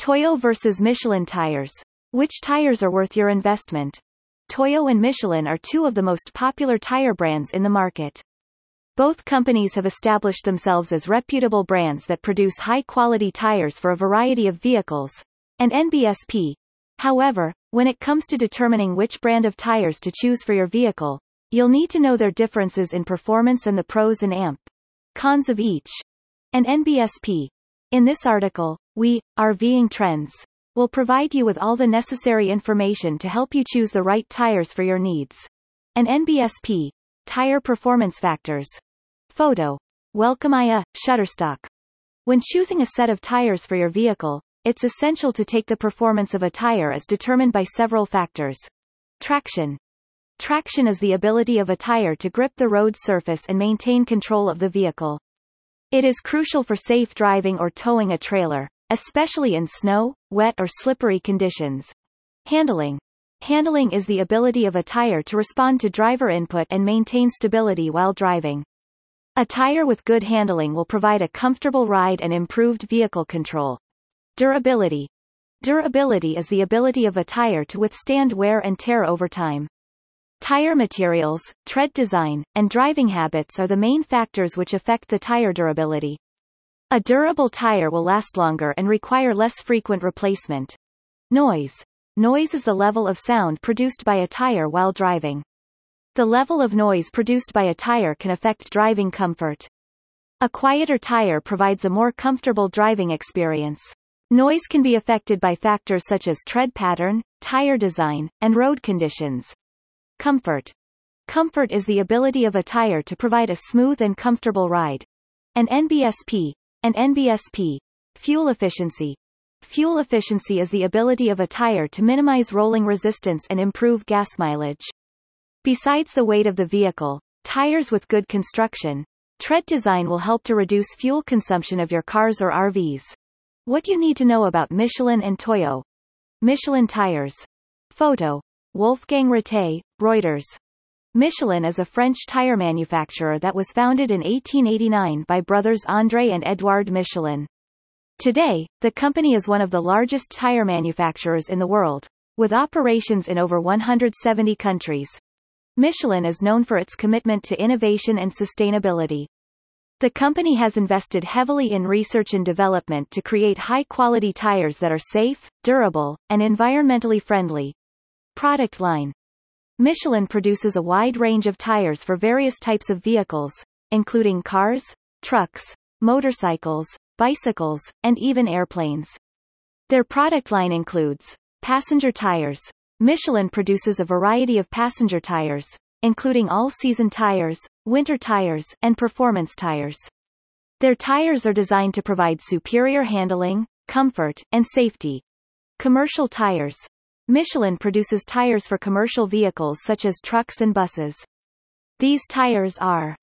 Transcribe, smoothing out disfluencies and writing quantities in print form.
Toyo versus Michelin tires. Which tires are worth your investment? Toyo and Michelin are two of the most popular tire brands in the market. Both companies have established themselves as reputable brands that produce high-quality tires for a variety of vehicles, and NBSP. However, when it comes to determining which brand of tires to choose for your vehicle, you'll need to know their differences in performance and the pros and cons of each, and NBSP. In this article, we, RVing Trends, will provide you with all the necessary information to help you choose the right tires for your needs. And NBSP. Tire performance factors. Photo. Welcome Iya, Shutterstock. When choosing a set of tires for your vehicle, it's essential to take the performance of a tire as determined by several factors. Traction. Traction is the ability of a tire to grip the road surface and maintain control of the vehicle. It is crucial for safe driving or towing a trailer, especially in snow, wet or slippery conditions. Handling. Handling is the ability of a tire to respond to driver input and maintain stability while driving. A tire with good handling will provide a comfortable ride and improved vehicle control. Durability. Durability is the ability of a tire to withstand wear and tear over time. Tire materials, tread design, and driving habits are the main factors which affect the tire durability. A durable tire will last longer and require less frequent replacement. Noise. Noise is the level of sound produced by a tire while driving. The level of noise produced by a tire can affect driving comfort. A quieter tire provides a more comfortable driving experience. Noise can be affected by factors such as tread pattern, tire design, and road conditions. Comfort. Comfort is the ability of a tire to provide a smooth and comfortable ride. And NBSP. Fuel efficiency. Fuel efficiency is the ability of a tire to minimize rolling resistance and improve gas mileage. Besides the weight of the vehicle, tires with good construction, tread design will help to reduce fuel consumption of your cars or RVs. What you need to know about Michelin and Toyo. Michelin tires. Photo. Wolfgang Rattay, Reuters. Michelin is a French tire manufacturer that was founded in 1889 by brothers André and Édouard Michelin. Today, the company is one of the largest tire manufacturers in the world, with operations in over 170 countries. Michelin is known for its commitment to innovation and sustainability. The company has invested heavily in research and development to create high-quality tires that are safe, durable, and environmentally friendly. Product line. Michelin produces a wide range of tires for various types of vehicles, including cars, trucks, motorcycles, bicycles, and even airplanes. Their product line includes passenger tires. Michelin produces a variety of passenger tires, including all-season tires, winter tires, and performance tires. Their tires are designed to provide superior handling, comfort, and safety. Commercial tires. Michelin produces tires for commercial vehicles such as trucks and buses. These tires are